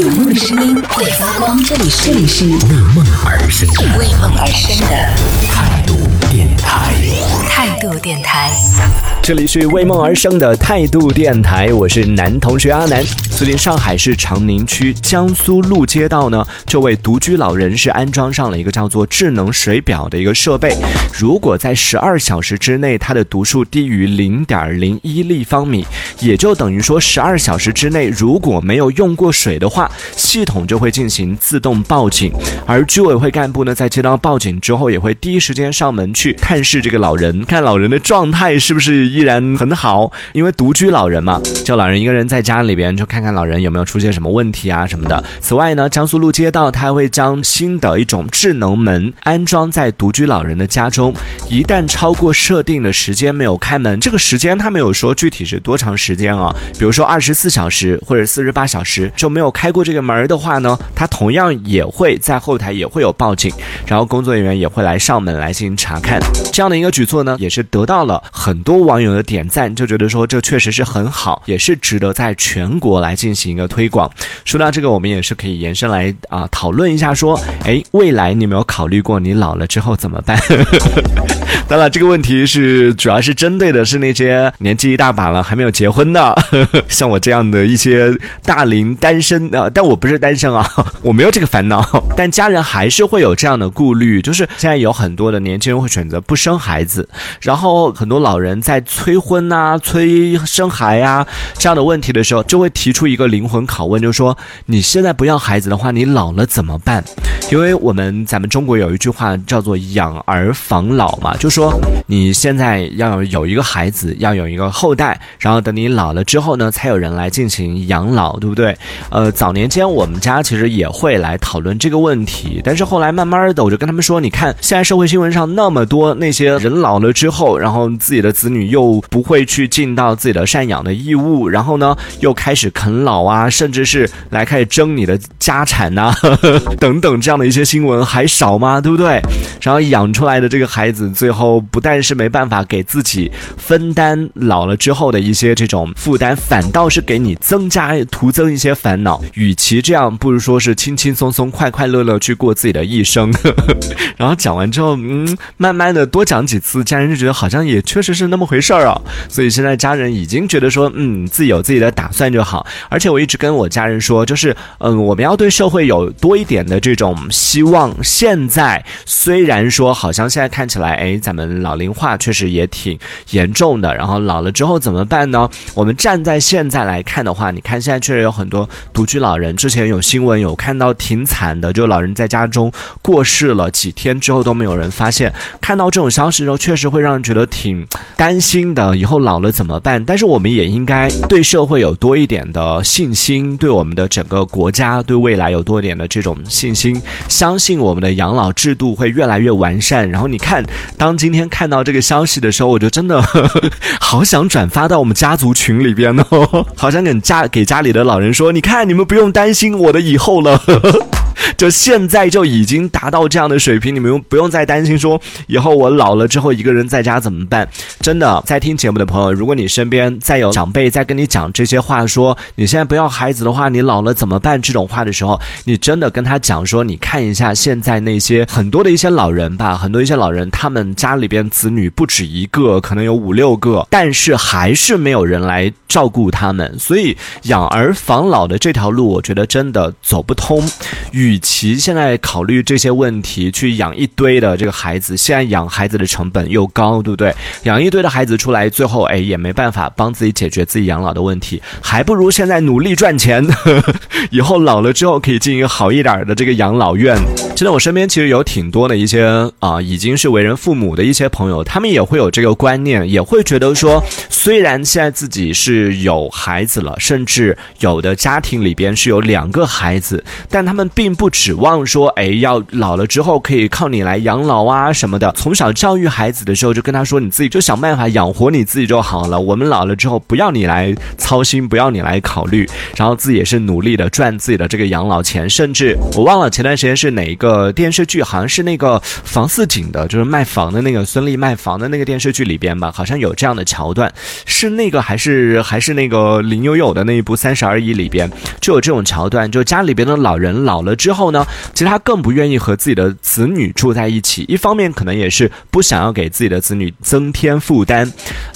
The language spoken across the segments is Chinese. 有梦的声音会发光，这里是为梦而生的态度电台，这里是为梦而生的态度电台，我是男同学阿南。最近上海市长宁区江苏路街道呢，这位独居老人是安装上了一个叫做智能水表的一个设备，如果在12小时之内他的读数低于0.01立方米，也就等于说12小时之内如果没有用过水的话，系统就会进行自动报警。而居委会干部呢，在接到报警之后也会第一时间上门去探视这个老人，看老人的状态是不是依然很好，因为独居老人嘛，叫老人一个人在家里边，就看看老人有没有出现什么问题啊什么的。此外呢，江苏路街道它会将新的一种智能门安装在独居老人的家中，一旦超过设定的时间没有开门，这个时间他没有说具体是多长时间啊，比如说24小时或者48小时就没有开过这个门的话呢，他同样也会在后台也会有报警，然后工作人员也会来上门来进行查看。这样的一个举措呢，也是得到了很多网友的点赞，就觉得说这确实是很好，也是值得在全国来进行一个推广。说到这个，我们也是可以延伸来讨论一下说，未来你有没有考虑过你老了之后怎么办？当然这个问题是主要是针对的是那些年纪一大把了还没有结婚的，像我这样的一些大龄单身但我不是单身啊，我没有这个烦恼，但家人还是会有这样的顾虑，就是现在有很多的年轻人会选择不生孩子，然后很多老人在催婚啊催生孩啊这样的问题的时候，就会提出一个灵魂拷问，就是说你现在不要孩子的话你老了怎么办？因为咱们中国有一句话叫做养儿防老嘛，就说你现在要有一个孩子，要有一个后代，然后等你老了之后呢才有人来进行养老，对不对？早年间我们家其实也会来讨论这个问题，但是后来慢慢的我就跟他们说，你看现在社会新闻上那么多那些人老了之后，然后自己的子女又不会去尽到自己的赡养的义务，然后呢又开始啃老啊，甚至是来开始争你的家产啊等等，这样的一些新闻还少吗？对不对？然后养出来的这个孩子最后不但是没办法给自己分担老了之后的一些这种负担，反倒是给你徒增一些烦恼。与其这样，不如说是轻轻松松快快乐乐去过自己的一生然后讲完之后慢慢的多讲几次，家人就觉得好像也确实是那么回事啊。所以现在家人已经觉得说自己有自己的打算就好。而且我一直跟我家人说，就是我们要对社会有多一点的这种希望。现在虽然说好像现在看起来咱们老龄化确实也挺严重的，然后老了之后怎么办呢？我们站在现在来看的话，你看现在确实有很多独居老人，之前有新闻有看到挺惨的，就老人在家中过世了，几天之后都没有人发现。看到这种消息之后，确实会让人觉得挺担心的，以后老了怎么办？但是我们也应该对社会有多一点的信心，对我们的整个国家对未来有多一点的这种信心，相信我们的养老制度会越来越完善。然后你看当今天看到这个消息的时候，我就真的好想转发到我们家族群里边哦，好想给家里的老人说，你看你们不用担心我的以后了就现在就已经达到这样的水平，你们不用再担心说以后我老了之后一个人在家怎么办。真的在听节目的朋友，如果你身边再有长辈在跟你讲这些话，说你现在不要孩子的话你老了怎么办这种话的时候，你真的跟他讲说，你看一下现在那些很多的一些老人吧，很多一些老人他们家里边子女不止一个，可能有5、6个，但是还是没有人来照顾他们。所以养儿防老的这条路我觉得真的走不通。与其现在考虑这些问题去养一堆的这个孩子，现在养孩子的成本又高，对不对？养一堆的孩子出来最后也没办法帮自己解决自己养老的问题，还不如现在努力赚钱以后老了之后可以进一个好一点的这个养老院。真的我身边其实有挺多的一些已经是为人父母的一些朋友，他们也会有这个观念，也会觉得说虽然现在自己是有孩子了，甚至有的家庭里边是有2个孩子，但他们并不指望说要老了之后可以靠你来养老啊什么的。从小教育孩子的时候就跟他说，你自己就想办法养活你自己就好了，我们老了之后不要你来操心，不要你来考虑，然后自己也是努力的赚自己的这个养老钱。甚至我忘了前段时间是哪一个个电视剧，好像是那个房似锦的，就是卖房的那个孙俪卖房的那个电视剧里边吧，好像有这样的桥段，是那个还是那个林有有的那一部《30而已》里边就有这种桥段，就家里边的老人老了之后呢，其实他更不愿意和自己的子女住在一起，一方面可能也是不想要给自己的子女增添负担，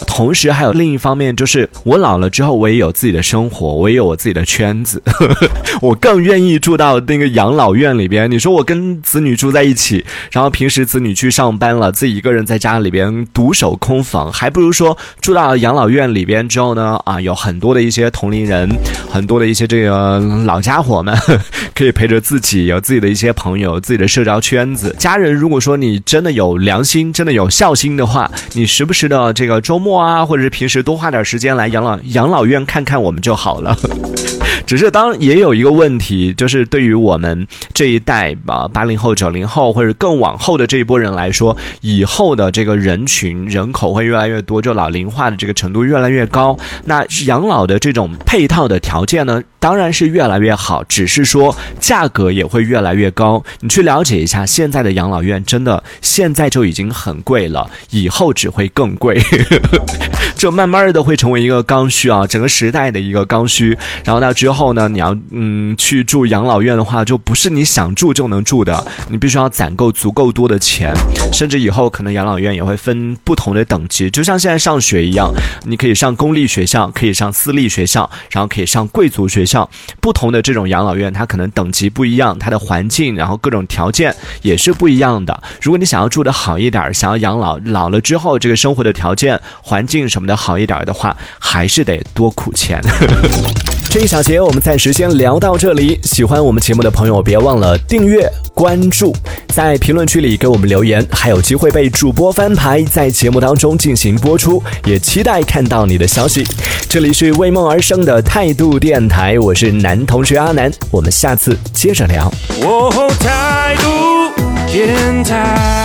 同时还有另一方面就是我老了之后我也有自己的生活，我也有我自己的圈子，呵呵，我更愿意住到那个养老院里边。你说我跟子女住在一起，然后平时子女去上班了，自己一个人在家里边独守空房，还不如说住到养老院里边之后呢，啊，有很多的一些同龄人，很多的一些这个老家伙们可以陪着自己，有自己的一些朋友，自己的社交圈子。家人如果说你真的有良心，真的有孝心的话，你时不时的这个周末啊，或者是平时多花点时间来养老院看看我们就好了。只是当然也有一个问题，就是对于我们这一代吧，80后、90后或者更往后的这一波人来说，以后的这个人群人口会越来越多，就老龄化的这个程度越来越高，那养老的这种配套的条件呢，当然是越来越好，只是说价格也会越来越高。你去了解一下，现在的养老院真的现在就已经很贵了，以后只会更贵，就慢慢的会成为一个刚需啊，整个时代的一个刚需。然后到之后呢，你要去住养老院的话，就不是你想住就能住的，你必须要攒够足够多的钱，甚至以后可能养老院也会分不同的等级，就像现在上学一样，你可以上公立学校，可以上私立学校，然后可以上贵族学校，不同的这种养老院它可能等级不一样，它的环境然后各种条件也是不一样的。如果你想要住得好一点，想要养老老了之后这个生活的条件环境什么的好一点的话，还是得多苦钱。这一小节我们暂时先聊到这里，喜欢我们节目的朋友别忘了订阅关注，在评论区里给我们留言，还有机会被主播翻牌，在节目当中进行播出，也期待看到你的消息。这里是为梦而生的态度电台，我是男同学阿南，我们下次接着聊。哦，态度电台。